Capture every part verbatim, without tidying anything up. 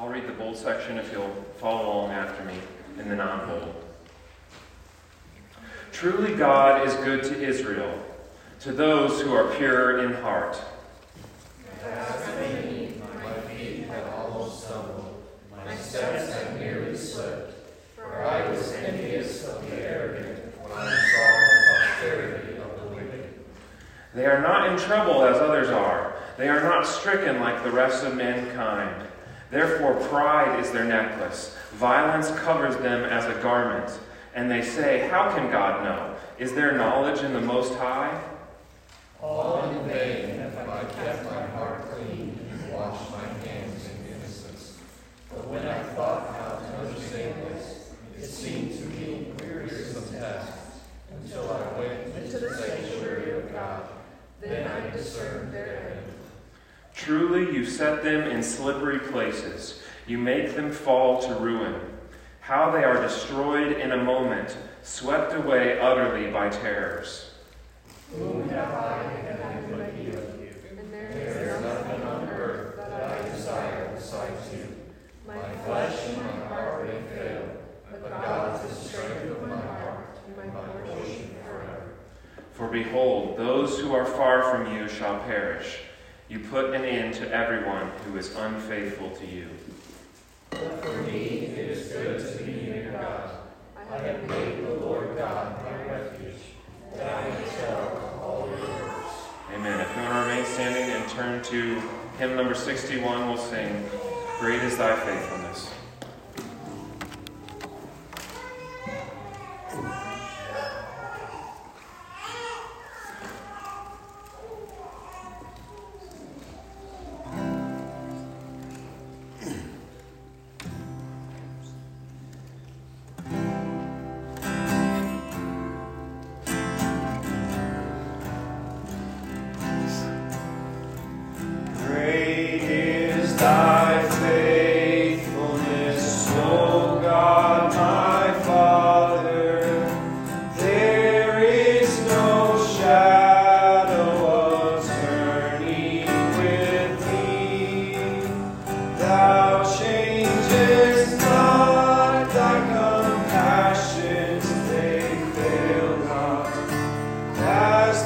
I'll read the bold section if you'll follow along after me in the non-bold. Truly God is good to Israel, to those who are pure in heart. As for me, my feet have almost stumbled, my steps have nearly slipped, for I was envious of the arrogant when I saw the posterity of the wicked. They are not in trouble as others are. They are not stricken like the rest of mankind. Therefore pride is their necklace. Violence covers them as a garment. And they say, how can God know? Is there knowledge in the Most High? All in vain have I kept my heart clean and washed my hands in innocence. But when I thought how to understand this, it seemed to me wearisome task, until I went into the sanctuary of God. Then I discerned their end. Truly you set them in slippery places. You make them fall to ruin. How they are destroyed in a moment, swept away utterly by terrors. Whom have I and I would of you? And there, there is nothing on earth that I desire besides you. My flesh and my heart may fail, but God is the strength of my heart, and my portion forever. For behold, those who are far from you shall perish. You put an end to everyone who is unfaithful to you. But for me it is good to be near God. I have made the Lord God my refuge, that I may tell all your words. Amen. If you want to remain standing and turn to hymn number sixty-one, we'll sing, Great is Thy Faithfulness.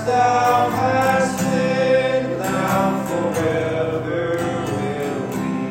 Thou hast been, thou forever will be.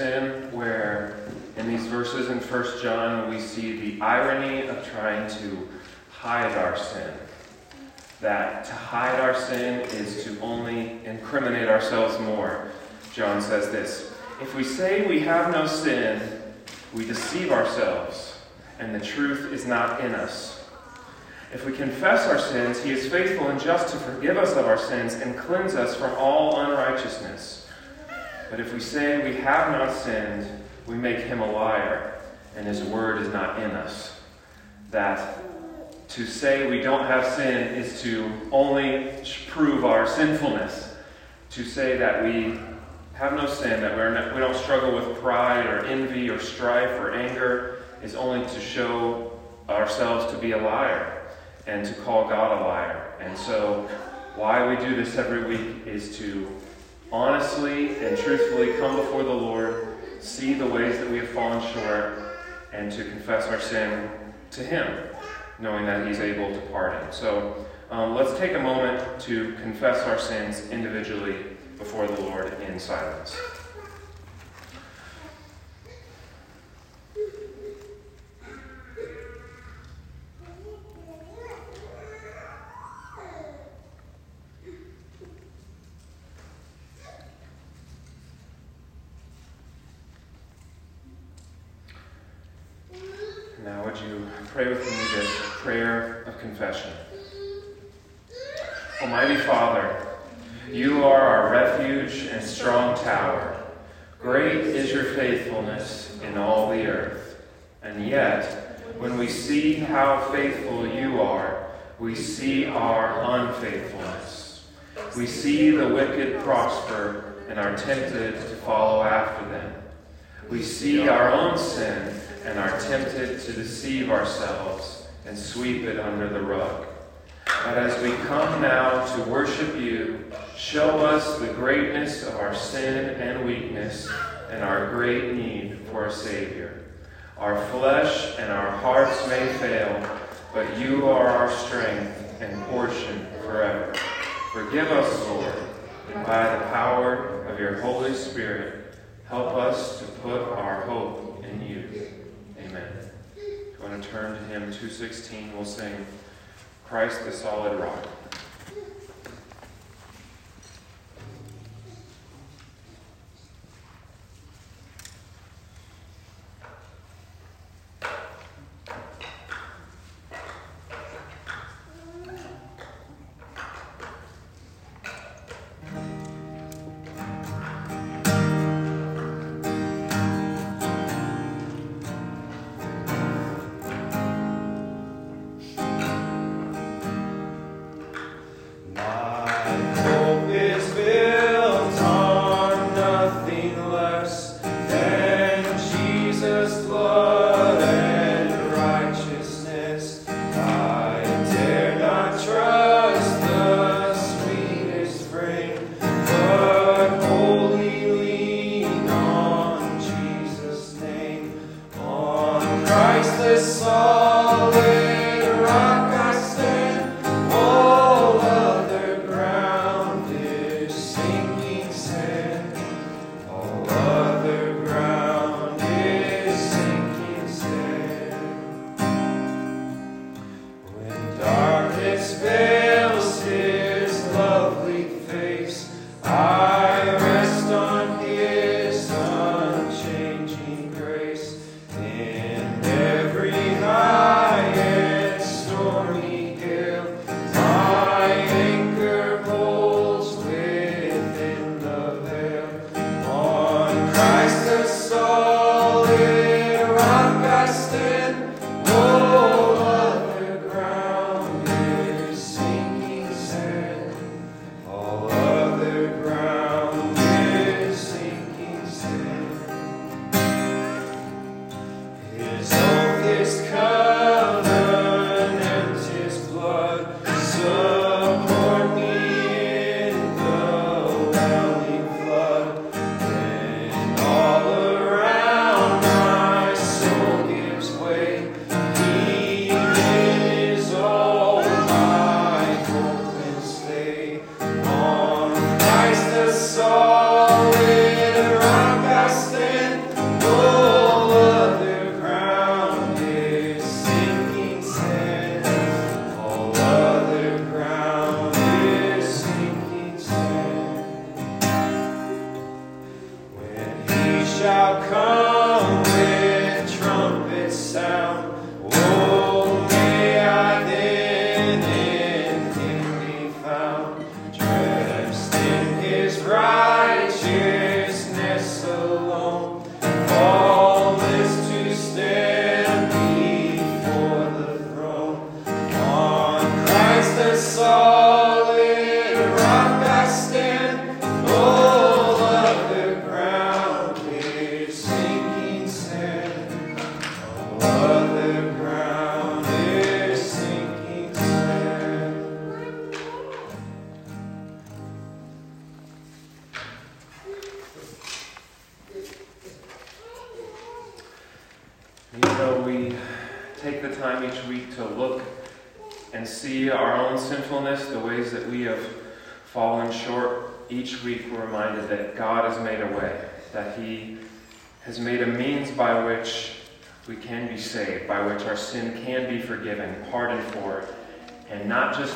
sin, where in these verses in First John we see the irony of trying to hide our sin. That to hide our sin is to only incriminate ourselves more. John says this, "If we say we have no sin, we deceive ourselves, and the truth is not in us. If we confess our sins, he is faithful and just to forgive us of our sins and cleanse us from all unrighteousness. But if we say we have not sinned, we make him a liar, and his word is not in us." That to say we don't have sin is to only prove our sinfulness. To say that we have no sin, that we're not, we don't struggle with pride or envy or strife or anger, is only to show ourselves to be a liar and to call God a liar. And so why we do this every week is to honestly and truthfully come before the Lord, see the ways that we have fallen short, and to confess our sin to him, knowing that he's able to pardon. So um, let's take a moment to confess our sins individually before the Lord in silence. Now would you pray with me this prayer of confession. Almighty Father, you are our refuge and strong tower. Great is your faithfulness in all the earth. And yet, when we see how faithful you are, we see our unfaithfulness. We see the wicked prosper and are tempted to follow after them. We see our own sin and are tempted to deceive ourselves and sweep it under the rug. But as we come now to worship you, show us the greatness of our sin and weakness and our great need for a Savior. Our flesh and our hearts may fail, but you are our strength and portion forever. Forgive us, Lord, and by the power of your Holy Spirit, help us to put our hope in you. Amen. If you want to turn to hymn two sixteen, we'll sing Christ the Solid Rock. Every night.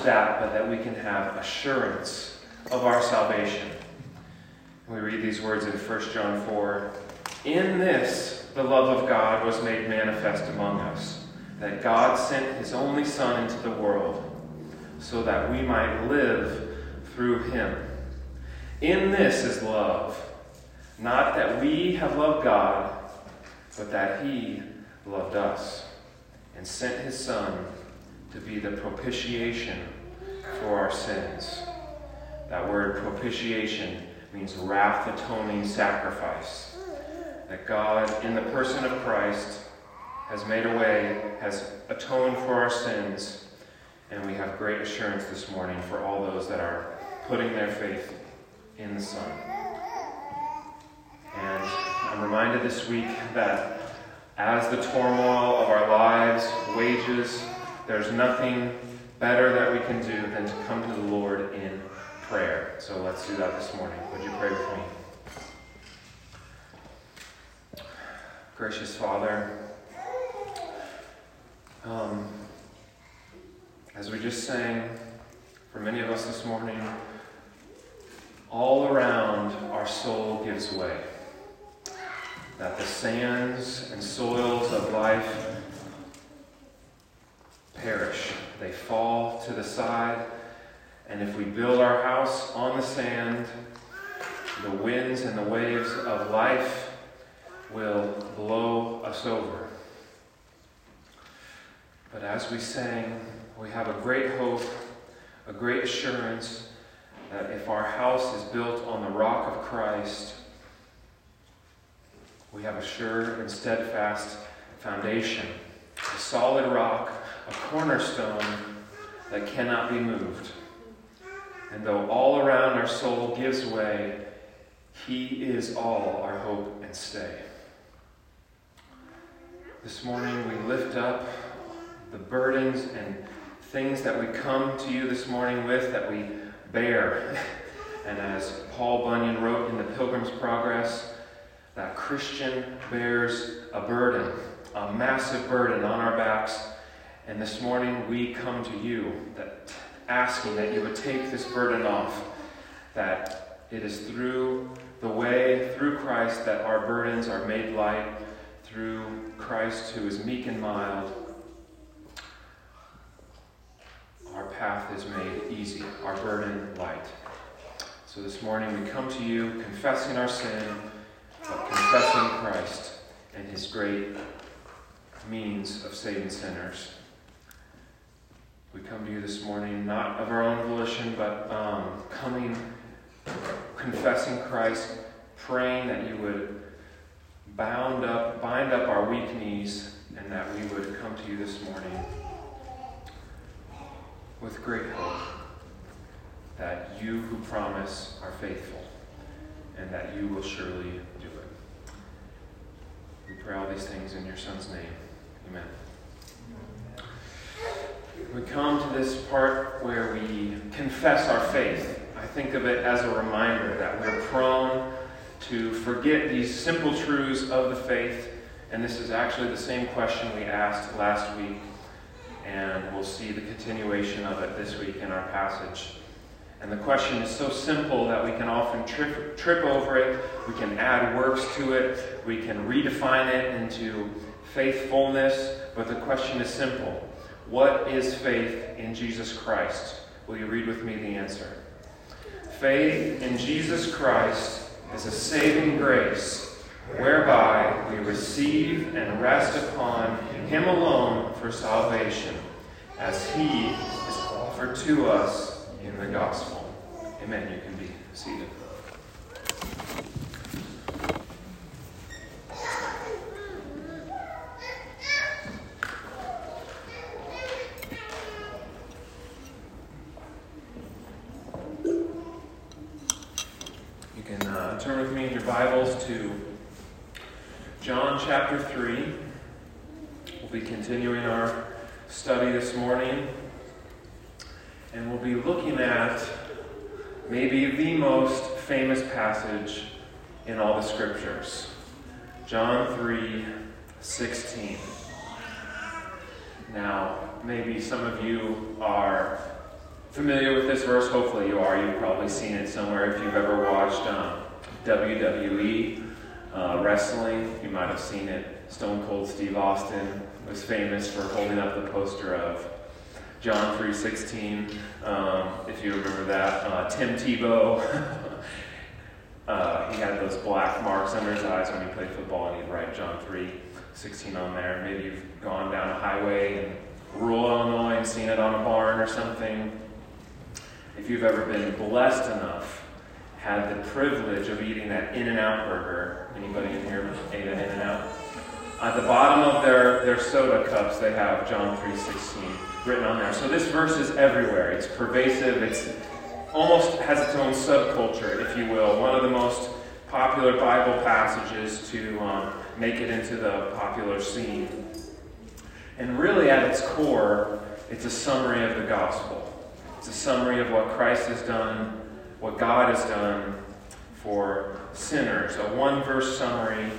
That, but that we can have assurance of our salvation. We read these words in First John four. In this, the love of God was made manifest among us, that God sent his only Son into the world, so that we might live through him. In this is love, not that we have loved God, but that he loved us, and sent his Son to be the propitiation for our sins. That word propitiation means wrath-atoning sacrifice. That God, in the person of Christ, has made a way, has atoned for our sins, and we have great assurance this morning for all those that are putting their faith in the Son. And I'm reminded this week that as the turmoil of our lives wages, there's nothing better that we can do than to come to the Lord in prayer. So let's do that this morning. Would you pray with me? Gracious Father, um, as we just sang, for many of us this morning, all around our soul gives way. That the sands and soils of life perish. They fall to the side, and if we build our house on the sand, the winds and the waves of life will blow us over. But as we sang, we have a great hope, a great assurance that if our house is built on the rock of Christ, we have a sure and steadfast foundation, a solid rock, a cornerstone that cannot be moved. And though all around our soul gives way, he is all our hope and stay. This morning we lift up the burdens and things that we come to you this morning with, that we bear. And as Paul Bunyan wrote in the Pilgrim's Progress, that Christian bears a burden, a massive burden on our backs. And this morning we come to you that, asking that you would take this burden off, that it is through the way, through Christ, that our burdens are made light, through Christ who is meek and mild. Our path is made easy, our burden light. So this morning we come to you confessing our sin, but confessing Christ and his great means of saving sinners. We come to you this morning, not of our own volition, but um, coming, confessing Christ, praying that you would bound up, bind up our weak knees, and that we would come to you this morning with great hope that you who promise are faithful, and that you will surely do it. We pray all these things in your Son's name. Amen. We come to this part where we confess our faith. I think of it as a reminder that we're prone to forget these simple truths of the faith. And this is actually the same question we asked last week. And we'll see the continuation of it this week in our passage. And the question is so simple that we can often trip, trip over it. We can add works to it. We can redefine it into faithfulness. but the question is simple. What is faith in Jesus Christ? Will you read with me the answer? Faith in Jesus Christ is a saving grace whereby we receive and rest upon Him alone for salvation, as He is offered to us in the gospel. Amen. You can be seated. Bibles to John chapter three. We'll be continuing our study this morning, and we'll be looking at maybe the most famous passage in all the scriptures, John three sixteen. Now, maybe some of you are familiar with this verse. Hopefully you are. You've probably seen it somewhere if you've ever watched um, W W E, uh, wrestling. You might have seen it. Stone Cold Steve Austin was famous for holding up the poster of John three sixteen, um, if you remember that. Uh, Tim Tebow, uh, he had those black marks under his eyes when he played football, and he'd write John three sixteen on there. Maybe you've gone down a highway in rural Illinois and seen it on a barn or something. If you've ever been blessed enough, had the privilege of eating that In-N-Out burger. Anybody in here ate an In-N-Out? At the bottom of their, their soda cups, they have John three sixteen written on there. So this verse is everywhere. It's pervasive. It's almost has its own subculture, if you will. One of the most popular Bible passages to um, make it into the popular scene. And really, at its core, it's a summary of the gospel. It's a summary of what Christ has done, what God has done for sinners. A one-verse summary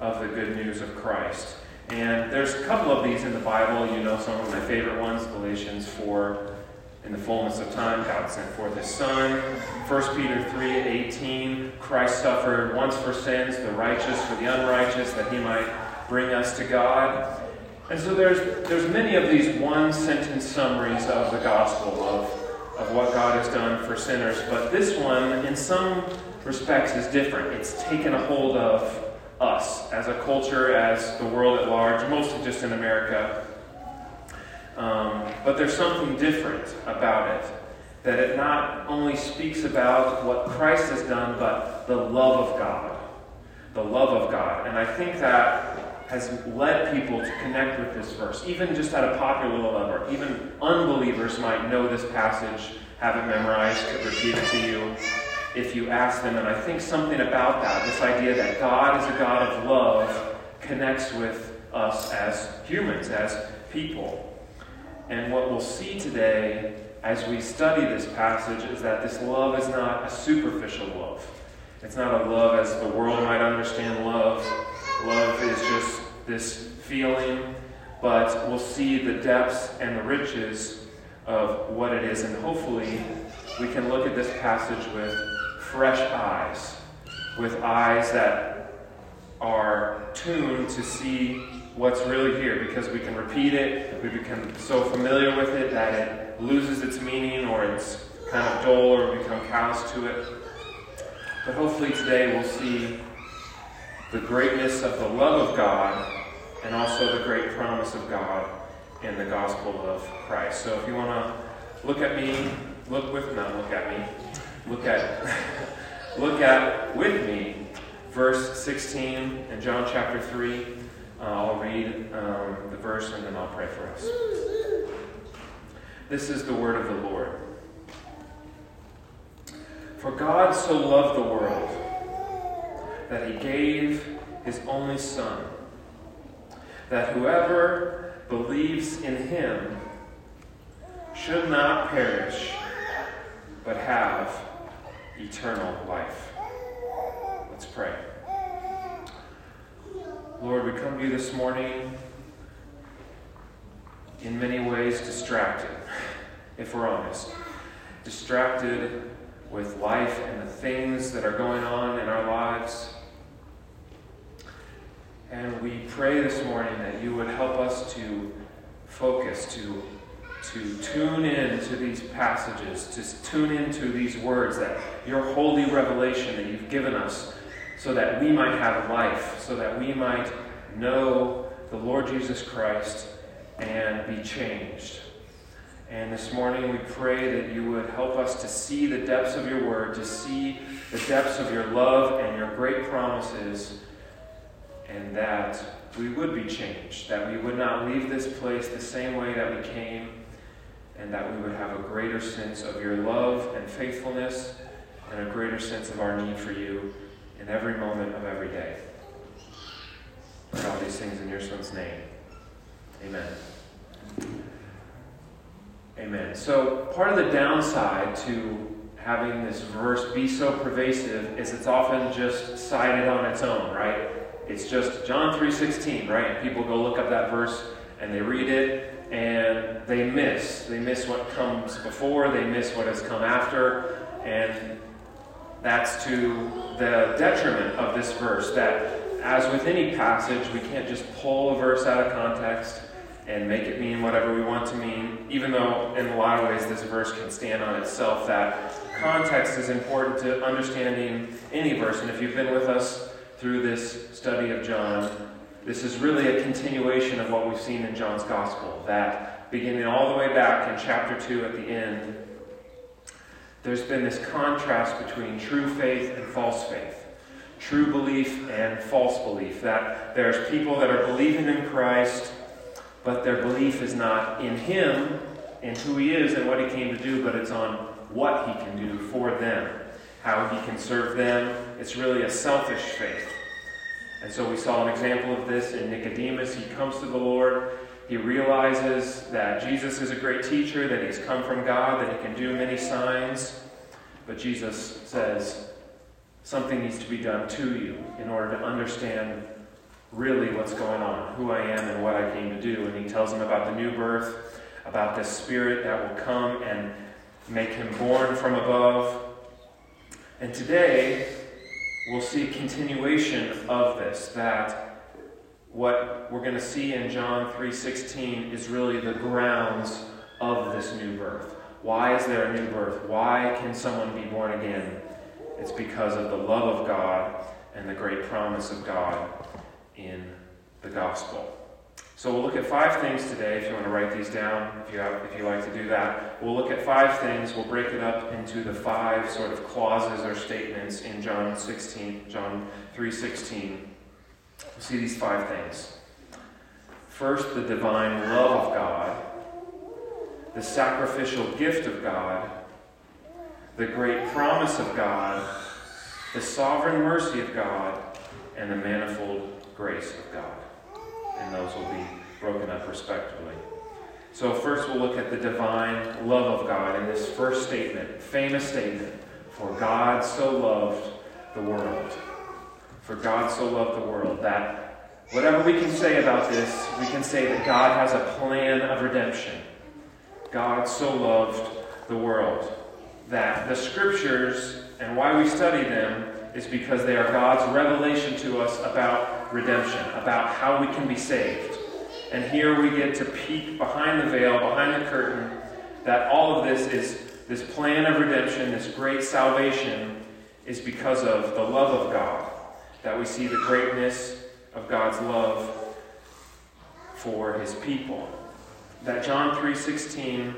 of the good news of Christ. And there's a couple of these in the Bible. You know some of my favorite ones. Galatians four, in the fullness of time, God sent forth His Son. First Peter three eighteen, Christ suffered once for sins, the righteous for the unrighteous, that He might bring us to God. And so there's, there's many of these one-sentence summaries of the gospel of of what God has done for sinners. But this one, in some respects, is different. It's taken a hold of us as a culture, as the world at large, mostly just in America. Um, but there's something different about it, that it not only speaks about what Christ has done, but the love of God. The love of God. And I think that has led people to connect with this verse, even just at a popular level. Even unbelievers might know this passage, have it memorized, could repeat it to you if you ask them. And I think something about that, this idea that God is a God of love, connects with us as humans, as people. And what we'll see today as we study this passage is that this love is not a superficial love. It's not a love as the world might understand love. Love is just this feeling, but we'll see the depths and the riches of what it is. And hopefully we can look at this passage with fresh eyes, with eyes that are tuned to see what's really here, because we can repeat it, we become so familiar with it that it loses its meaning, or it's kind of dull, or we become callous to it. But hopefully today we'll see the greatness of the love of God, and also the great promise of God in the gospel of Christ. So if you want to look at me, look with, not look at me, look at, look at with me, verse sixteen in John chapter three. Uh, I'll read um, the verse and then I'll pray for us. This is the word of the Lord. For God so loved the world, that He gave His only Son, that whoever believes in Him should not perish, but have eternal life. Let's pray. Lord, we come to You this morning in many ways distracted, if we're honest. Distracted with life and the things that are going on in our lives. And we pray this morning that you would help us to focus, to, to tune in to these passages, to tune into these words, that your holy revelation that you've given us, so that we might have life, so that we might know the Lord Jesus Christ and be changed. And this morning we pray that you would help us to see the depths of your word, to see the depths of your love and your great promises, and that we would be changed, that we would not leave this place the same way that we came, and that we would have a greater sense of your love and faithfulness, and a greater sense of our need for you in every moment of every day. Put all these things in your Son's name. Amen. Amen. So part of the downside to having this verse be so pervasive is it's often just cited on its own, right? It's just John three sixteen, right? People go look up that verse and they read it and they miss. They miss what comes before. They miss what has come after. And that's to the detriment of this verse, that as with any passage, we can't just pull a verse out of context and make it mean whatever we want to mean, even though in a lot of ways this verse can stand on itself, that context is important to understanding any verse. And if you've been with us through this study of John, this is really a continuation of what we've seen in John's Gospel, that beginning all the way back in chapter two at the end, there's been this contrast between true faith and false faith, true belief and false belief, that there's people that are believing in Christ, but their belief is not in him and who he is and what he came to do, but it's on what he can do for them, how he can serve them. It's really a selfish faith. And so we saw an example of this in Nicodemus. He comes to the Lord. He realizes that Jesus is a great teacher, that he's come from God, that he can do many signs. But Jesus says, something needs to be done to you in order to understand really what's going on, who I am and what I came to do. And he tells him about the new birth, about this spirit that will come and make him born from above. And today, we'll see a continuation of this, that what we're going to see in John three sixteen is really the grounds of this new birth. Why is there a new birth? Why can someone be born again? It's because of the love of God and the great promise of God in the gospel. So we'll look at five things today. If you want to write these down, if you have, if you like to do that, we'll look at five things. We'll break it up into the five sort of clauses or statements in John sixteen, John three sixteen. We'll see these five things. First, the divine love of God, the sacrificial gift of God, the great promise of God, the sovereign mercy of God, and the manifold grace of God. And those will be broken up respectively. So first we'll look at the divine love of God in this first statement, famous statement, for God so loved the world. For God so loved the world, that whatever we can say about this, we can say that God has a plan of redemption. God so loved the world, that the scriptures and why we study them is because they are God's revelation to us about redemption, about how we can be saved. And here we get to peek behind the veil, behind the curtain, that all of this is this plan of redemption, this great salvation, is because of the love of God, that we see the greatness of God's love for his people. That John three sixteen,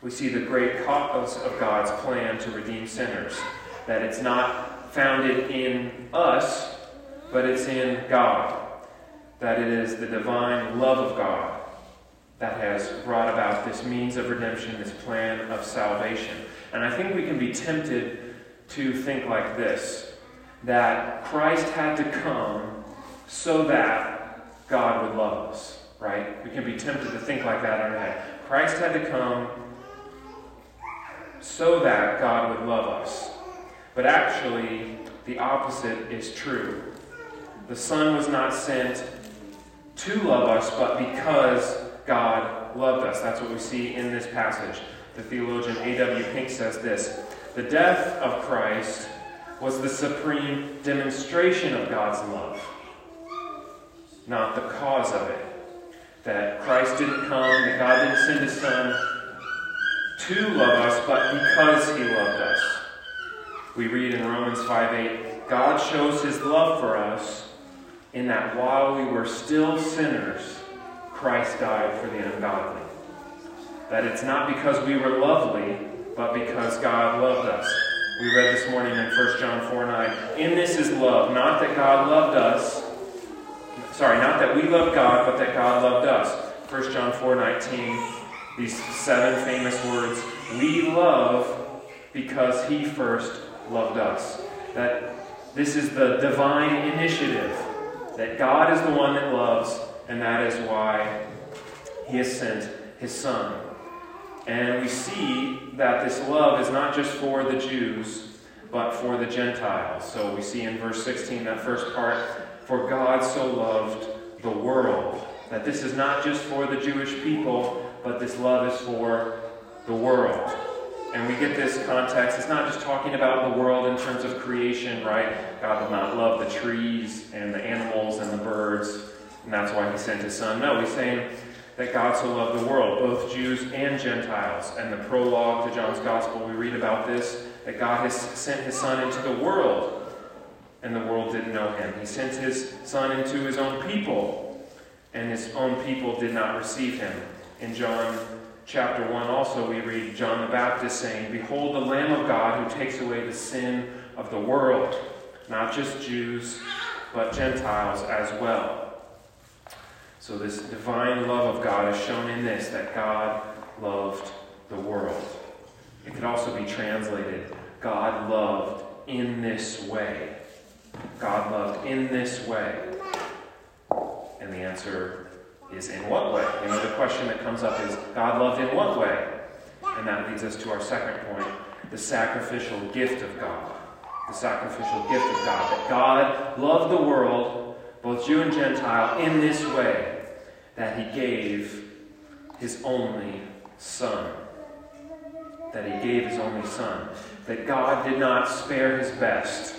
we see the great cause of God's plan to redeem sinners, that it's not founded in us, but it's in God, that it is the divine love of God that has brought about this means of redemption, this plan of salvation. And I think we can be tempted to think like this, that Christ had to come so that God would love us, right? We can be tempted to think like that in our head. Christ had to come so that God would love us. But actually, the opposite is true. The Son was not sent to love us, but because God loved us. That's what we see in this passage. The theologian A W Pink says this: the death of Christ was the supreme demonstration of God's love. not the cause of it. That Christ didn't come, that God didn't send His Son to love us, but because He loved us. We read in Romans five eight, God shows His love for us in that while we were still sinners, Christ died for the ungodly. That it's not because we were lovely, but because God loved us. We read this morning in First John four nine, in this is love, not that God loved us, Sorry, not that we love God, but that God loved us. First John four nineteen, these seven famous words, we love because He first loved us. That this is the divine initiative, that God is the one that loves, and that is why He has sent His Son. And we see that this love is not just for the Jews, but for the Gentiles. So we see in verse sixteen, that first part, for God so loved the world. That this is not just for the Jewish people, but this love is for the world. And we get this context. It's not just talking about the world in terms of creation, right? God did not love the trees and the animals and the birds, and that's why He sent His Son. No, He's saying that God so loved the world, both Jews and Gentiles. And the prologue to John's Gospel, we read about this, that God has sent His Son into the world, and the world didn't know Him. He sent His Son into His own people, and His own people did not receive Him. In John chapter one also we read John the Baptist saying, behold the Lamb of God who takes away the sin of the world. Not just Jews, but Gentiles as well. So this divine love of God is shown in this, that God loved the world. It could also be translated, God loved in this way. God loved in this way. And the answer is in what way? You know, the question that comes up is, God loved in what way? And that leads us to our second point, the sacrificial gift of God. The sacrificial gift of God. That God loved the world, both Jew and Gentile, in this way, that He gave His only Son. That He gave His only Son. That God did not spare His best.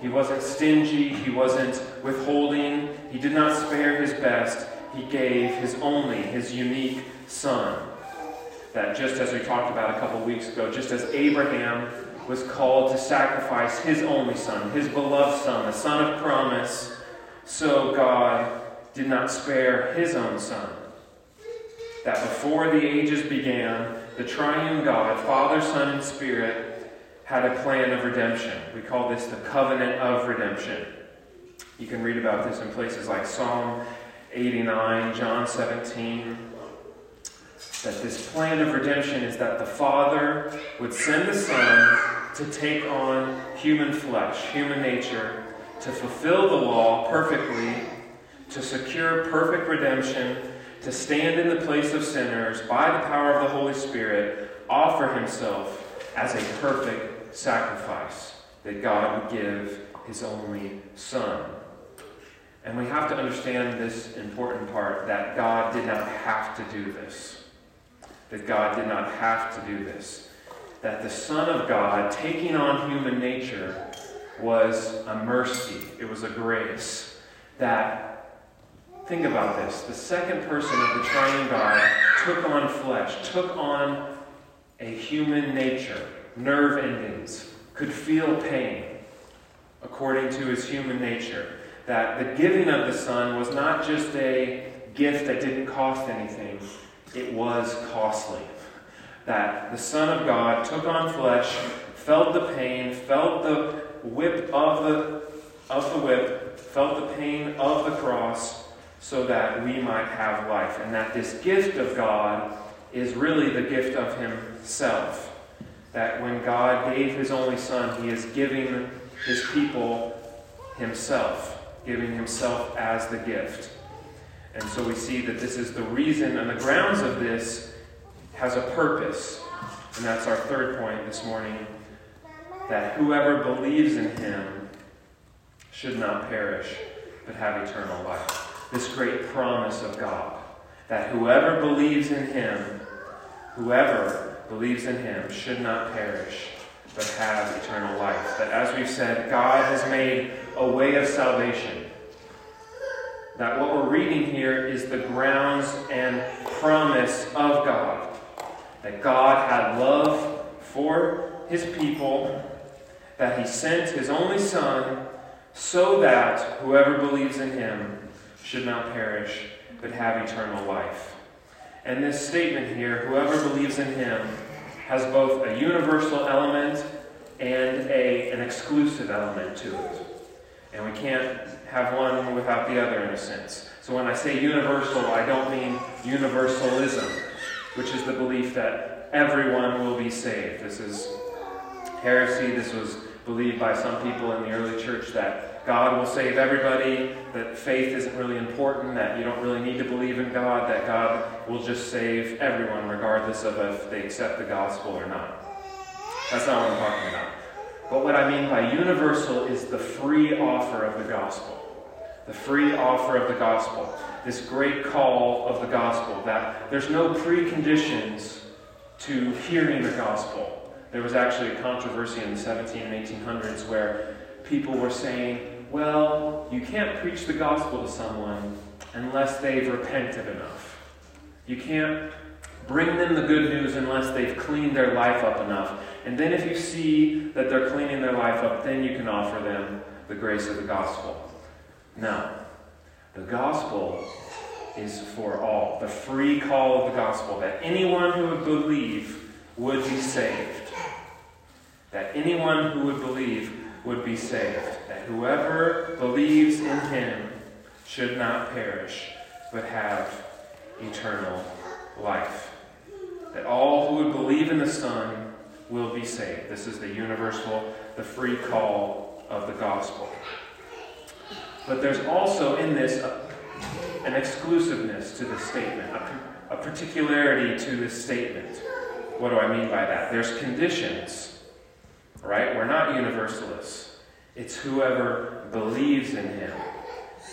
He wasn't stingy. He wasn't withholding. He did not spare His best. He gave His only, His unique Son. That just as we talked about a couple weeks ago, just as Abraham was called to sacrifice his only son, his beloved son, the son of promise, so God did not spare His own Son. That before the ages began, the triune God, Father, Son, and Spirit, had a plan of redemption. We call this the covenant of redemption. You can read about this in places like Psalm eighty-nine, John seventeen. That this plan of redemption is that the Father would send the Son to take on human flesh, human nature, to fulfill the law perfectly, to secure perfect redemption, to stand in the place of sinners by the power of the Holy Spirit, offer Himself as a perfect sacrifice, that God would give His only Son. And we have to understand this important part, that God did not have to do this. That God did not have to do this. That the Son of God taking on human nature was a mercy. It was a grace. That, think about this, the second person of the triune God took on flesh, took on a human nature, nerve endings, could feel pain according to His human nature. That the giving of the Son was not just a gift that didn't cost anything, it was costly. That the Son of God took on flesh, felt the pain, felt the whip of the of the whip, felt the pain of the cross, so that we might have life. And that this gift of God is really the gift of Himself. That when God gave His only Son, He is giving His people Himself, giving Himself as the gift. And so we see that this is the reason, and the grounds of this has a purpose. And that's our third point this morning, that whoever believes in Him should not perish, but have eternal life. This great promise of God, that whoever believes in Him, whoever believes in Him should not perish, but have eternal life. That as we've said, God has made a way of salvation. that what we're reading here is the grounds and promise of God. That God had love for his people, that he sent his only Son, so that whoever believes in him should not perish, but have eternal life. And this statement here, whoever believes in him, has both a universal element and a, an exclusive element to it. And we can't have one without the other in a sense. So when I say universal, I don't mean universalism, which is the belief that everyone will be saved. This is heresy. This was believed by some people in the early church that God will save everybody, that faith isn't really important, that you don't really need to believe in God, that God will just save everyone regardless of if they accept the gospel or not. That's not what I'm talking about. But what I mean by universal is the free offer of the gospel. The free offer of the gospel. This great call of the gospel. That there's no preconditions to hearing the gospel. There was actually a controversy in the seventeen hundreds and eighteen hundreds where people were saying, well, you can't preach the gospel to someone unless they've repented enough. You can't bring them the good news unless they've cleaned their life up enough. And then if you see that they're cleaning their life up, then you can offer them the grace of the gospel. No. The gospel is for all. The free call of the gospel, that anyone who would believe would be saved. That anyone who would believe would be saved. That whoever believes in him should not perish, but have eternal life. That all who would believe in the Son will be saved. This is the universal, the free call of the gospel. But there's also in this a, an exclusiveness to this statement, a, a particularity to this statement. What do I mean by that? There's conditions, right? We're not universalists. It's whoever believes in him.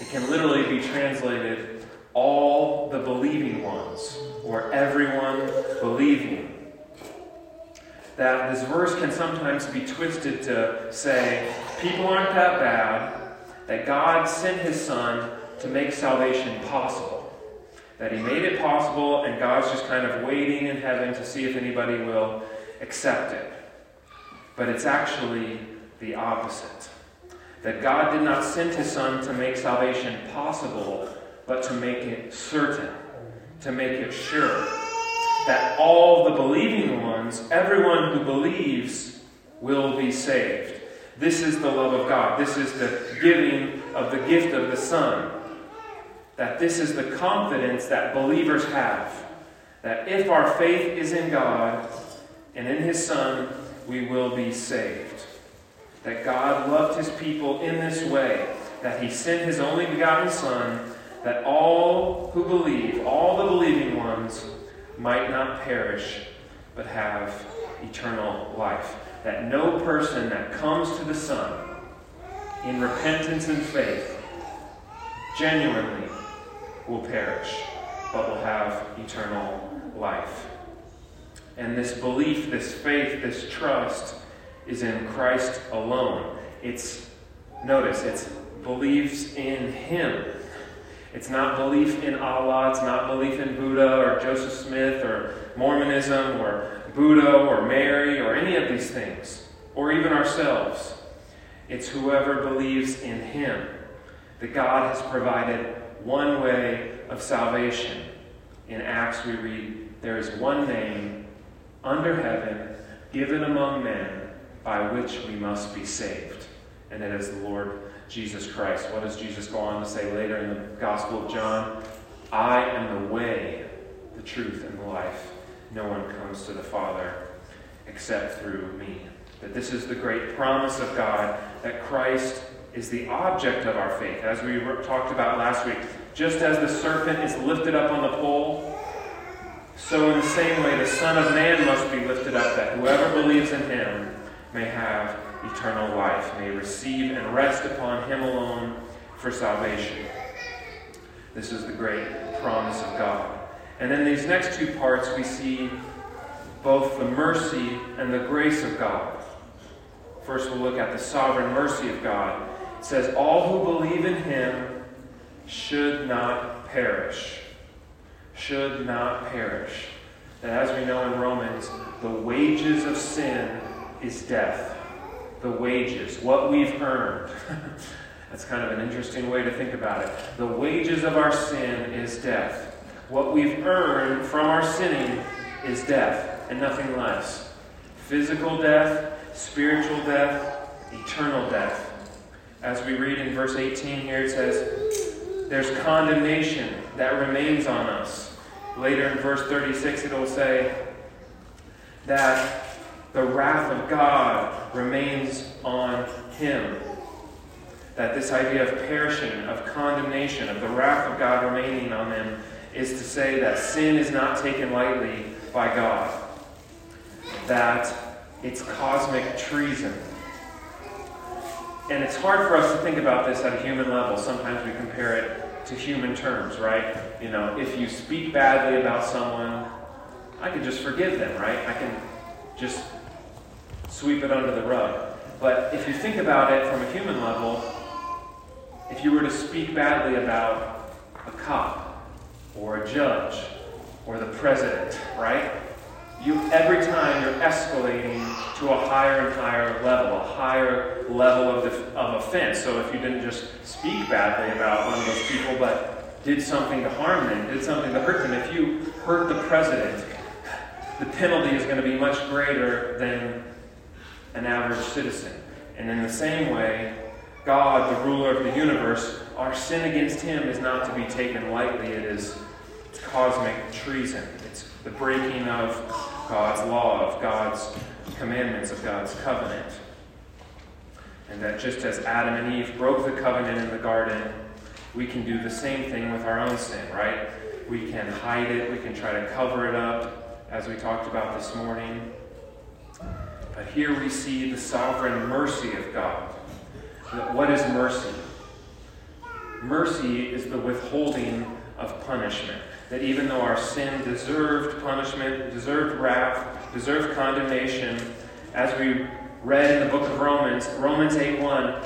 It can literally be translated all the believing ones, or everyone believing. That this verse can sometimes be twisted to say, people aren't that bad, that God sent his Son to make salvation possible. That he made it possible, and God's just kind of waiting in heaven to see if anybody will accept it. But it's actually the opposite. That God did not send his Son to make salvation possible, but to make it certain, to make it sure. That all the believing ones, everyone who believes, will be saved. This is the love of God. This is the giving of the gift of the Son. That this is the confidence that believers have. That if our faith is in God and in his Son, we will be saved. That God loved his people in this way. That he sent his only begotten Son, that all who believe, all the believing ones, might not perish, but have eternal life. That no person that comes to the Son in repentance and faith genuinely will perish, but will have eternal life. And this belief, this faith, this trust is in Christ alone. It's, notice, it's believes in him. It's not belief in Allah, it's not belief in Buddha or Joseph Smith or Mormonism or Buddha or Mary or any of these things, or even ourselves. It's whoever believes in him, that God has provided one way of salvation. In Acts we read, there is one name under heaven given among men by which we must be saved, and it is the Lord Jesus Christ. What does Jesus go on to say later in the Gospel of John? I am the way, the truth, and the life. No one comes to the Father except through me. That this is the great promise of God, that Christ is the object of our faith. As we talked about last week, just as the serpent is lifted up on the pole, so in the same way the Son of Man must be lifted up, that whoever believes in him may have eternal life, may receive and rest upon him alone for salvation. This is the great promise of God. And in these next two parts we see both the mercy and the grace of God. First we'll look at the sovereign mercy of God. It says, all who believe in him should not perish. Should not perish. And as we know in Romans, the wages of sin is death. The wages, what we've earned. That's kind of an interesting way to think about it. The wages of our sin is death. What we've earned from our sinning is death, and nothing less. Physical death, spiritual death, eternal death. As we read in verse eighteen here, it says, there's condemnation that remains on us. Later in verse thirty-six, it'll say that the wrath of God remains on him. That this idea of perishing, of condemnation, of the wrath of God remaining on them, is to say that sin is not taken lightly by God. That it's cosmic treason. And it's hard for us to think about this at a human level. Sometimes we compare it to human terms, right? You know, if you speak badly about someone, I can just forgive them, right? I can just sweep it under the rug. But if you think about it from a human level, if you were to speak badly about a cop or a judge or the president, right? You, every time you're escalating to a higher and higher level, a higher level of, the, of offense. So if you didn't just speak badly about one of those people, but did something to harm them, did something to hurt them, if you hurt the president, the penalty is going to be much greater than an average citizen. And in the same way, God, the ruler of the universe, our sin against him is not to be taken lightly. It is cosmic treason. It's the breaking of God's law, of God's commandments, of God's covenant. And that just as Adam and Eve broke the covenant in the garden, we can do the same thing with our own sin, right? We can hide it, we can try to cover it up, as we talked about this morning. But here we see the sovereign mercy of God. What is mercy? Mercy is the withholding of punishment. That even though our sin deserved punishment, deserved wrath, deserved condemnation, as we read in the book of Romans, Romans eight one,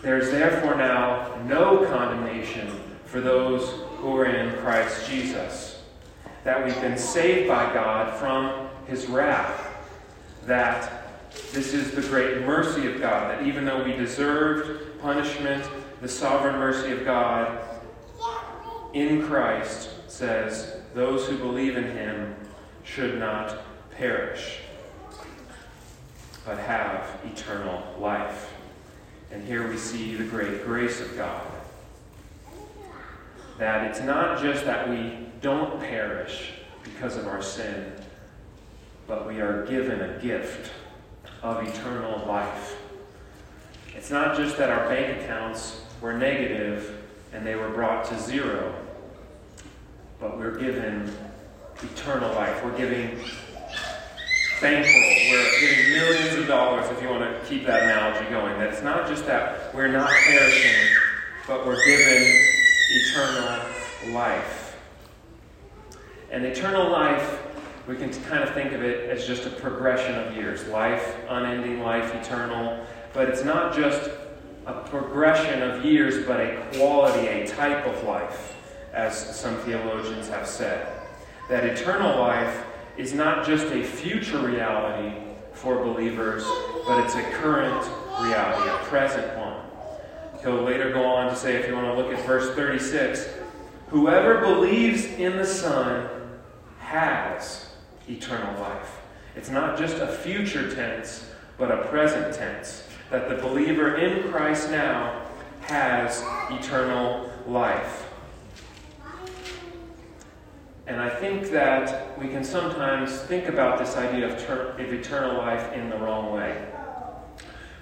there's therefore now no condemnation for those who are in Christ Jesus. That we've been saved by God from his wrath. That this is the great mercy of God. That even though we deserved punishment, the sovereign mercy of God in Christ says those who believe in him should not perish, but have eternal life. And here we see the great grace of God. That it's not just that we don't perish because of our sin, but we are given a gift of eternal life. It's not just that our bank accounts were negative and they were brought to zero, but we're given eternal life. We're giving bankroll. We're giving millions of dollars, if you want to keep that analogy going. That it's not just that we're not perishing, but we're given eternal life. And eternal life, we can kind of think of it as just a progression of years. Life, unending life, eternal. But it's not just a progression of years, but a quality, a type of life, as some theologians have said. That eternal life is not just a future reality for believers, but it's a current reality, a present one. He'll later go on to say, if you want to look at verse thirty-six, whoever believes in the Son has eternal life. It's not just a future tense, but a present tense. That the believer in Christ now has eternal life. And I think that we can sometimes think about this idea of, ter- of eternal life in the wrong way.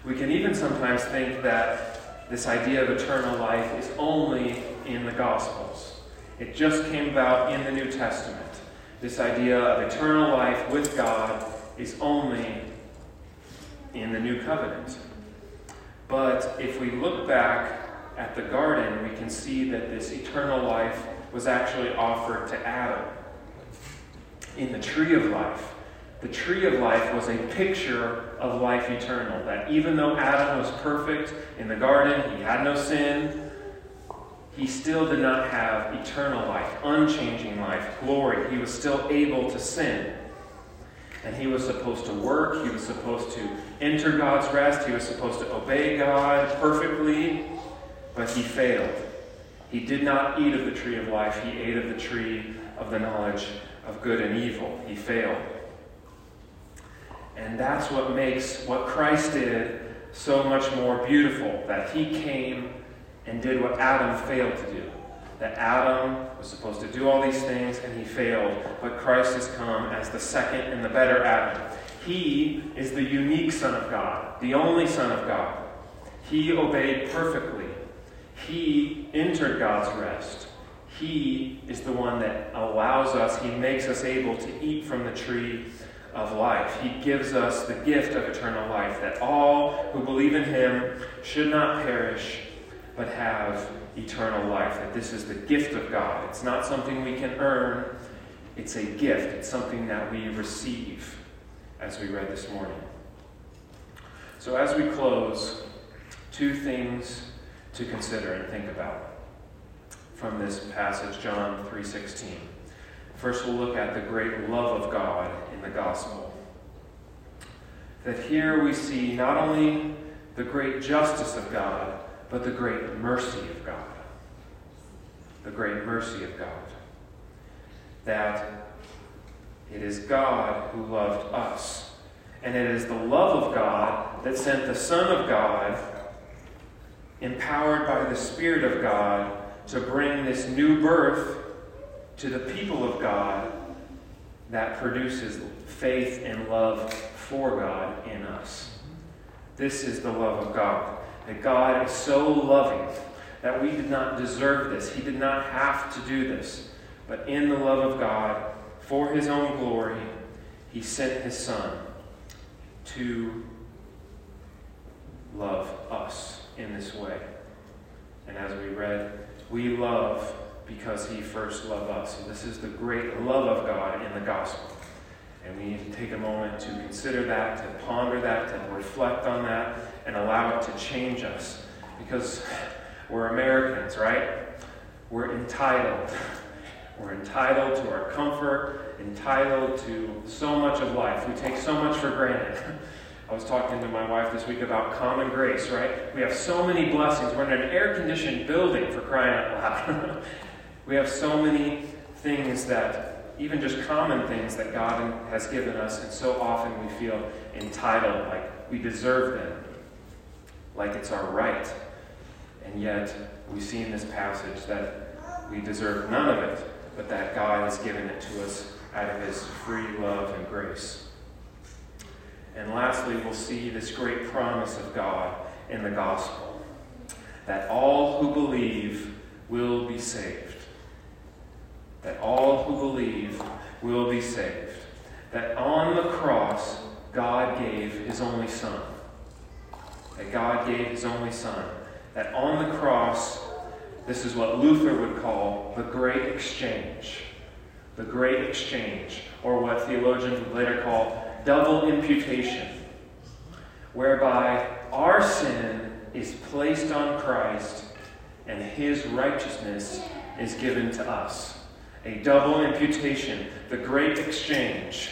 We can even sometimes think that this idea of eternal life is only in the Gospels. It just came about in the New Testament. This idea of eternal life with God is only in the New Covenant. But if we look back at the garden, we can see that this eternal life was actually offered to Adam in the tree of life. The tree of life was a picture of life eternal. That even though Adam was perfect in the garden, he had no sin, he still did not have eternal life, unchanging life, glory. He was still able to sin. And he was supposed to work. He was supposed to enter God's rest. He was supposed to obey God perfectly. But he failed. He did not eat of the tree of life. He ate of the tree of the knowledge of good and evil. He failed. And that's what makes what Christ did so much more beautiful. That he came and did what Adam failed to do. That Adam was supposed to do all these things and he failed. But Christ has come as the second and the better Adam. He is the unique Son of God. The only Son of God. He obeyed perfectly. He entered God's rest. He is the one that allows us, he makes us able to eat from the tree of life. He gives us the gift of eternal life, that all who believe in him should not perish, but have eternal life. That this is the gift of God. It's not something we can earn. It's a gift. It's something that we receive, as we read this morning. So as we close, two things to consider and think about from this passage, John three sixteen. First, we'll look at the great love of God in the gospel. That here we see not only the great justice of God, but the great mercy of God. The great mercy of God. That it is God who loved us. And it is the love of God that sent the Son of God, empowered by the Spirit of God, to bring this new birth to the people of God that produces faith and love for God in us. This is the love of God. That God is so loving that we did not deserve this. He did not have to do this. But in the love of God, for his own glory, he sent his Son to love us in this way. And as we read, we love because he first loved us. So this is the great love of God in the gospel. And we need to take a moment to consider that, to ponder that, to reflect on that, and allow it to change us. Because we're Americans, right? We're entitled. We're entitled to our comfort, entitled to so much of life. We take so much for granted. I was talking to my wife this week about common grace, right? We have so many blessings. We're in an air-conditioned building, for crying out loud. We have so many things that, even just common things that God has given us, and so often we feel entitled, like we deserve them, like it's our right. And yet, we see in this passage that we deserve none of it, but that God has given it to us out of his free love and grace. And lastly, we'll see this great promise of God in the gospel, that all who believe will be saved. That all who believe will be saved. That on the cross, God gave his only Son. That God gave his only Son. That on the cross, this is what Luther would call the great exchange. The great exchange, or what theologians would later call double imputation, whereby our sin is placed on Christ and his righteousness is given to us. A double imputation, the great exchange,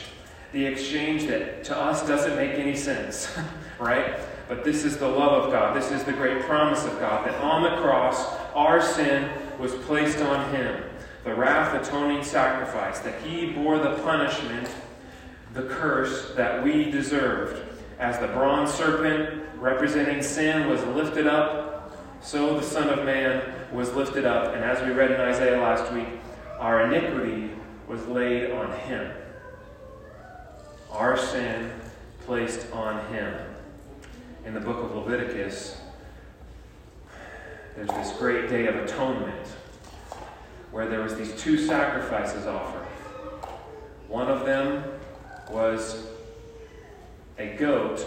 the exchange that to us doesn't make any sense, right? But this is the love of God. This is the great promise of God, that on the cross our sin was placed on him, the wrath atoning sacrifice, that he bore the punishment, the curse that we deserved. As the bronze serpent representing sin was lifted up, so the Son of Man was lifted up. And as we read in Isaiah last week, our iniquity was laid on him. Our sin placed on him. In the book of Leviticus, there's this great day of atonement where there was these two sacrifices offered. One of them was a goat,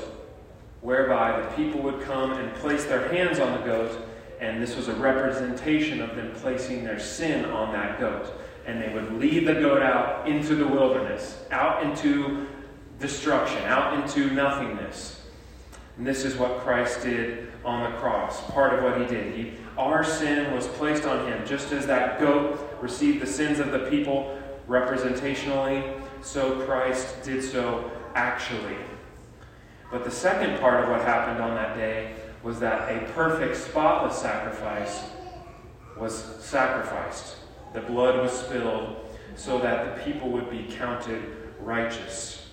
whereby the people would come and place their hands on the goat, and this was a representation of them placing their sin on that goat. And they would lead the goat out into the wilderness, out into destruction, out into nothingness. And this is what Christ did on the cross, part of what he did. He our sin was placed on him, just as that goat received the sins of the people representationally, so Christ did so actually. But the second part of what happened on that day was that a perfect, spotless sacrifice was sacrificed. The blood was spilled so that the people would be counted righteous.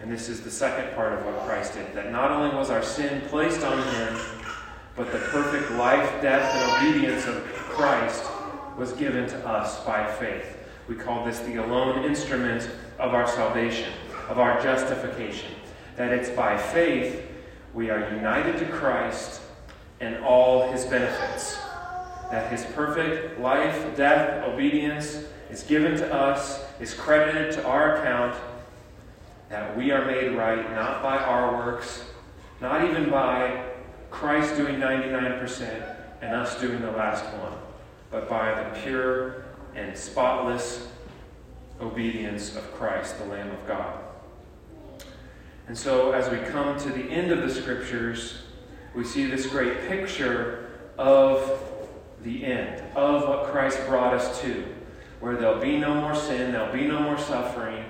And this is the second part of what Christ did, that not only was our sin placed on him, but the perfect life, death, and obedience of Christ was given to us by faith. We call this the alone instrument of our salvation, of our justification. That it's by faith we are united to Christ and all his benefits. That his perfect life, death, obedience is given to us, is credited to our account. That we are made right not by our works, not even by Christ doing ninety-nine percent and us doing the last one, but by the pure and spotless obedience of Christ, the Lamb of God. And so as we come to the end of the Scriptures, we see this great picture of the end, of what Christ brought us to, where there'll be no more sin, there'll be no more suffering,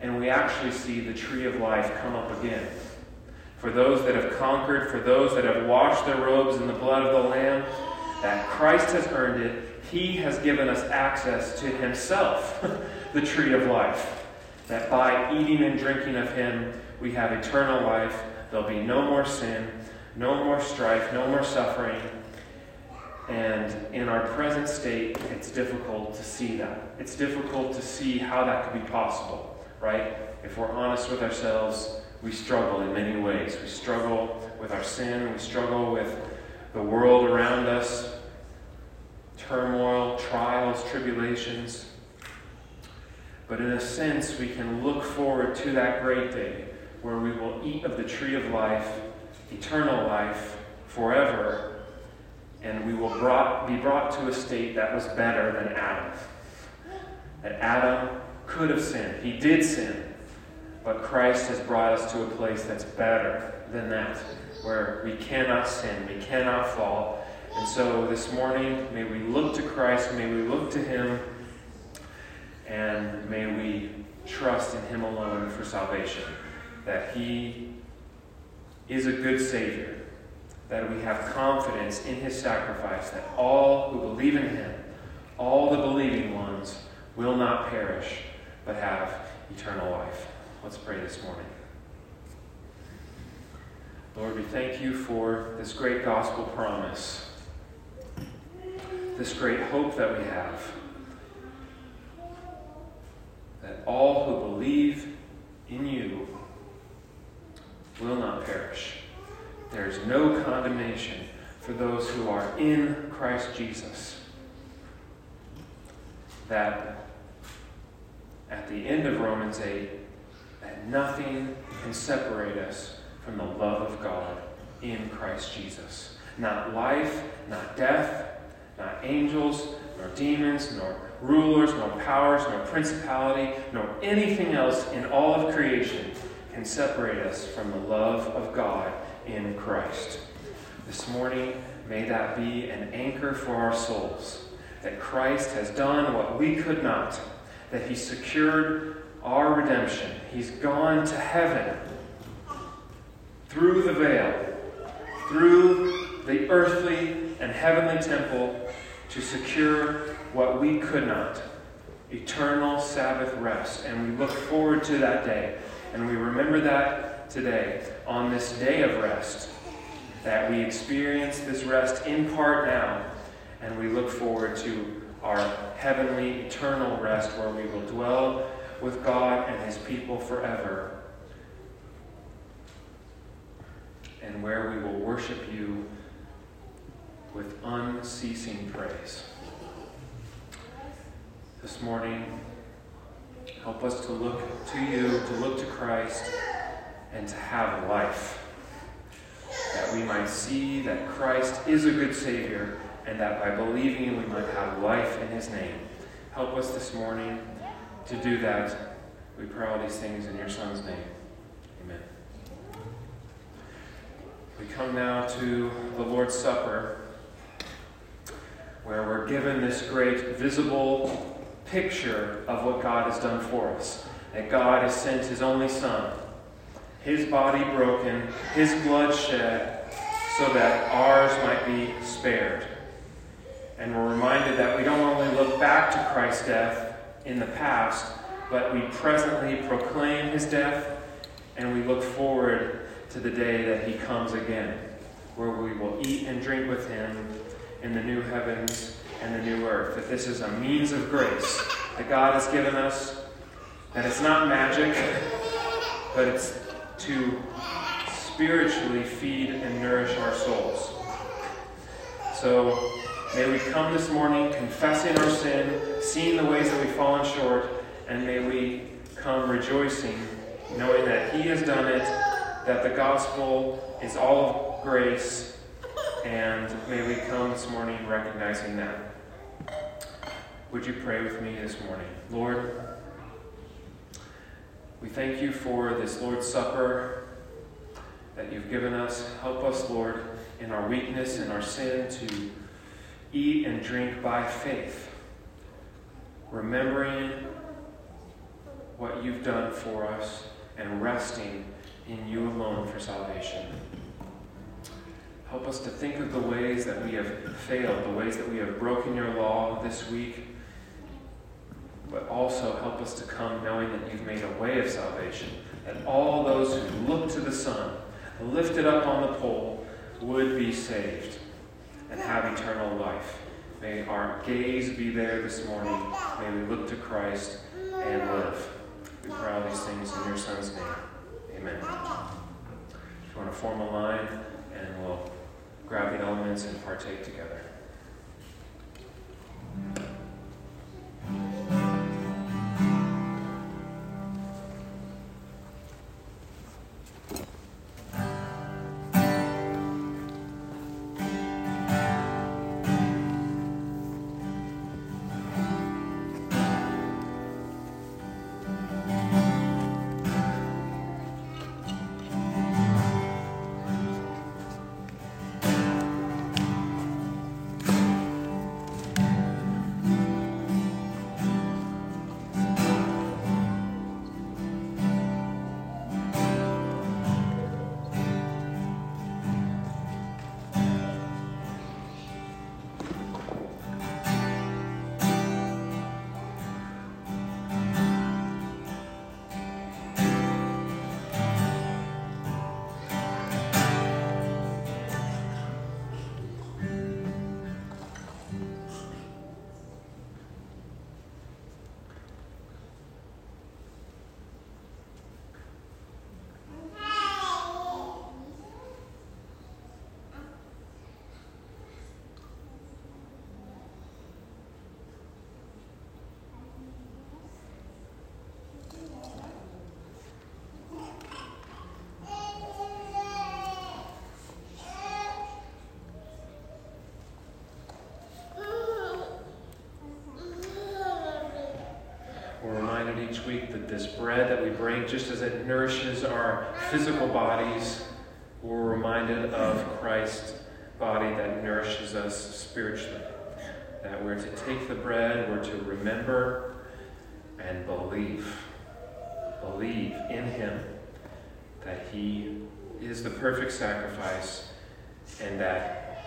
and we actually see the tree of life come up again. For those that have conquered, for those that have washed their robes in the blood of the Lamb, that Christ has earned it, he has given us access to himself, the tree of life. That by eating and drinking of him, we have eternal life. There'll be no more sin, no more strife, no more suffering. And in our present state, it's difficult to see that. It's difficult to see how that could be possible, right? If we're honest with ourselves, we struggle in many ways. We struggle with our sin. We struggle with the world around us. Turmoil, trials, tribulations. But in a sense, we can look forward to that great day where we will eat of the tree of life, eternal life, forever. And we will brought, be brought to a state that was better than Adam. That Adam could have sinned. He did sin. But Christ has brought us to a place that's better than that, where we cannot sin, we cannot fall. And so this morning, may we look to Christ, may we look to him, and may we trust in him alone for salvation, that he is a good Savior, that we have confidence in his sacrifice, that all who believe in him, all the believing ones, will not perish, but have eternal life. Let's pray this morning. Lord, we thank you for this great gospel promise, this great hope that we have, that all who believe in you will not perish. There is no condemnation for those who are in Christ Jesus. That at the end of Romans eight, that nothing can separate us from the love of God in Christ Jesus. Not life, not death, not angels, nor demons, nor rulers, nor powers, nor principality, nor anything else in all of creation can separate us from the love of God in Christ. This morning, may that be an anchor for our souls, that Christ has done what we could not, that he secured our redemption. He's gone to heaven through the veil, through the earthly and heavenly temple to secure what we could not, eternal Sabbath rest. And we look forward to that day. And we remember that today, on this day of rest, that we experience this rest in part now. And we look forward to our heavenly, eternal rest where we will dwell with God and his people forever, and where we will worship you with unceasing praise. This morning, help us to look to you, to look to Christ, and to have life, that we might see that Christ is a good Savior, and that by believing we might have life in his name. Help us this morning to do that. We pray all these things in your Son's name. Amen. We come now to the Lord's Supper. where we're given this great visible picture of what God has done for us. That God has sent His only Son, His body broken, His blood shed, so that ours might be spared. And we're reminded that we don't only look back to Christ's death in the past, but we presently proclaim His death, and we look forward to the day that He comes again, where we will eat and drink with Him in the new heavens and the new earth. That this is a means of grace that God has given us, that it's not magic, but it's to spiritually feed and nourish our souls. So may we come this morning confessing our sin, seeing the ways that we've fallen short, and may we come rejoicing, knowing that He has done it, that the gospel is all of grace, and may we come this morning recognizing that. Would you pray with me this morning? Lord, we thank You for this Lord's Supper that You've given us. Help us, Lord, in our weakness and our sin to eat and drink by faith, remembering what You've done for us and resting in You alone for salvation. Help us to think of the ways that we have failed, the ways that we have broken Your law this week, but also help us to come knowing that You've made a way of salvation, that all those who look to the Son, lifted up on the pole, would be saved and have eternal life. May our gaze be there this morning. May we look to Christ and live. We pray all these things in Your Son's name. Amen. If you want to form a line, and we'll grab the elements and partake together. Each week that this bread that we break, just as it nourishes our physical bodies, we're reminded of Christ's body that nourishes us spiritually. That we're to take the bread, we're to remember and believe. Believe in Him, that He is the perfect sacrifice, and that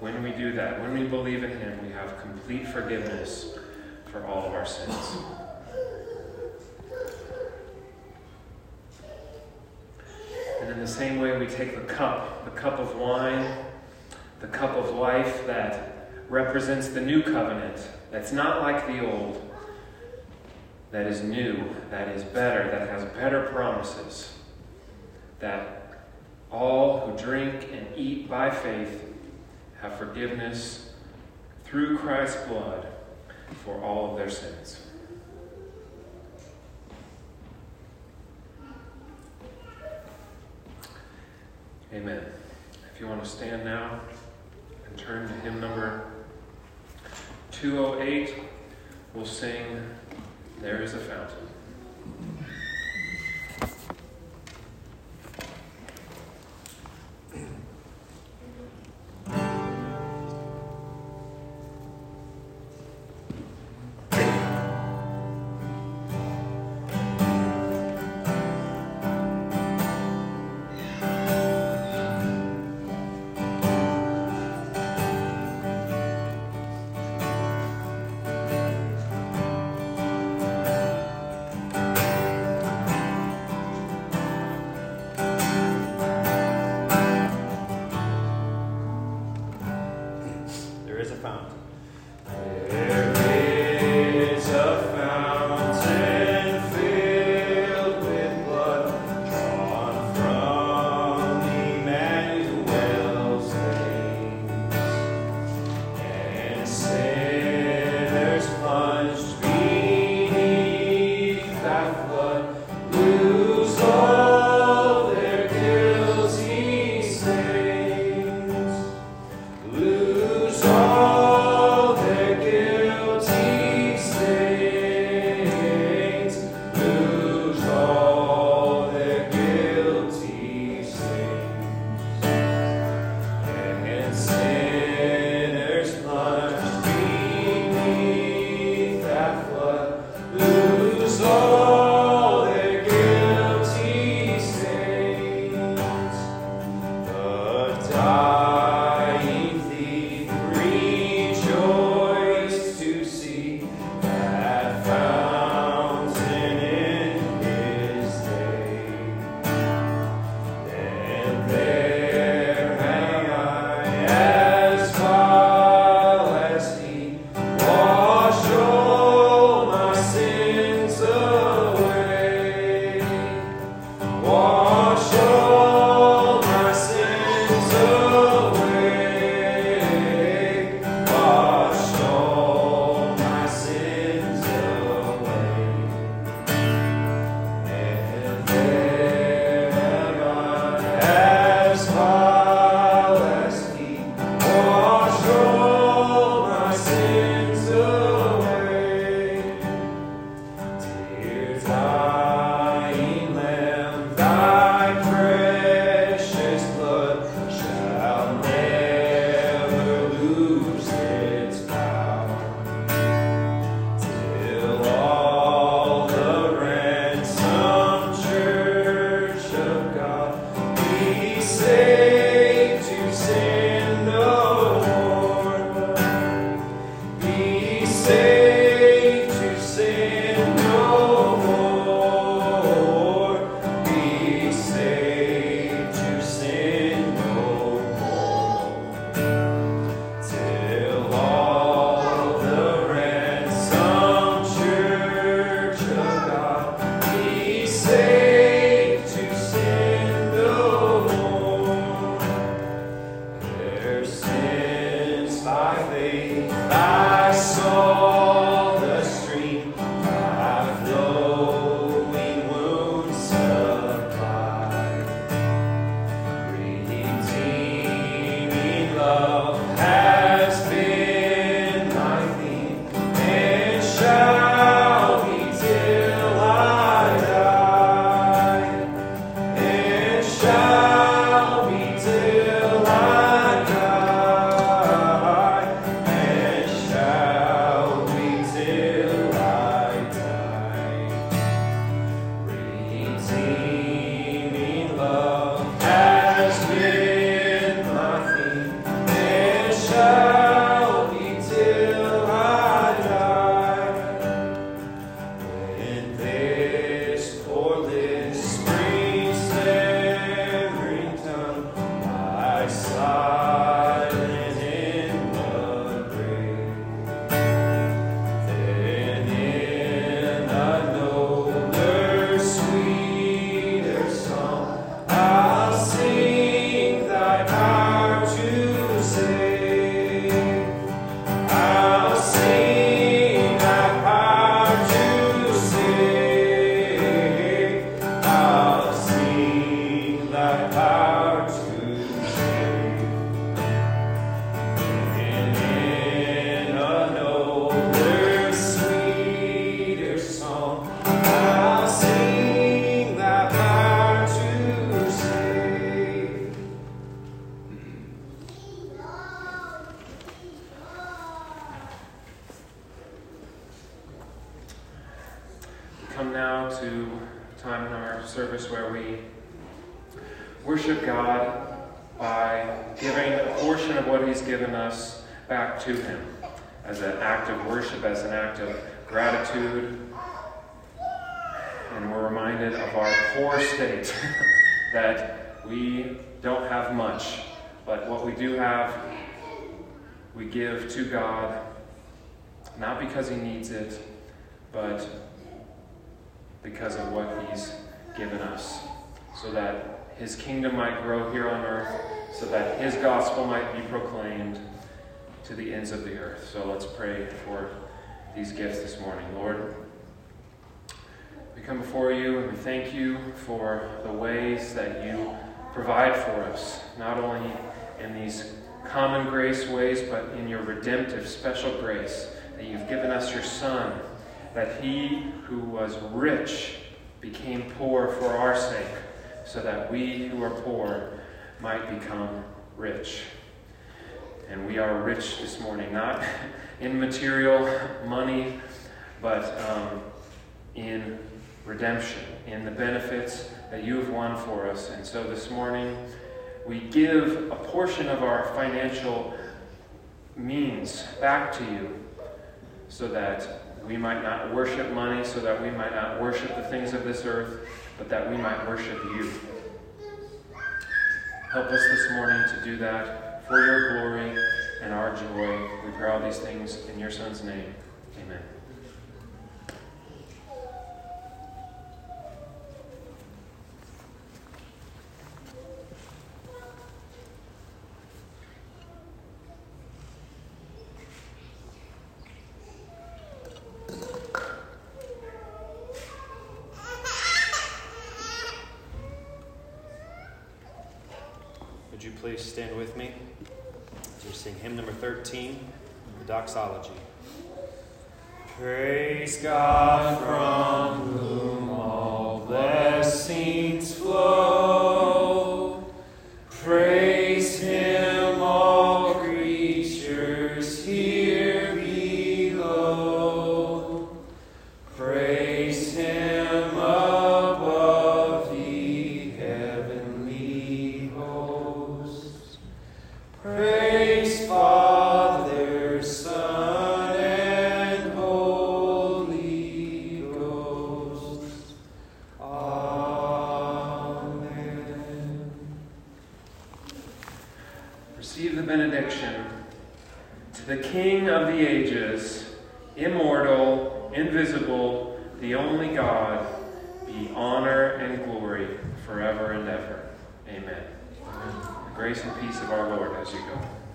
when we do that, when we believe in Him, we have complete forgiveness for all of our sins. In the same way, we take the cup, the cup of wine, the cup of life that represents the new covenant, that's not like the old, that is new, that is better, that has better promises, that all who drink and eat by faith have forgiveness through Christ's blood for all of their sins. Amen. If you want to stand now and turn to hymn number two oh eight, we'll sing There Is a Fountain. come before you and we thank you for the ways that you provide for us, not only in these common grace ways, but in your redemptive special grace, that you've given us your Son, that he who was rich became poor for our sake, so that we who are poor might become rich. And we are rich this morning, not in material money, but um, in redemption, in the benefits that you have won for us. And so this morning, we give a portion of our financial means back to you, so that we might not worship money, so that we might not worship the things of this earth, but that we might worship you. Help us this morning to do that for your glory and our joy. We pray all these things in your Son's name. Amen. Please stand with me as we sing hymn number thirteen, the doxology. Praise God from whom all blessings flow. Praise him, all creatures here below. Praise him. Grace and peace of our Lord as you go.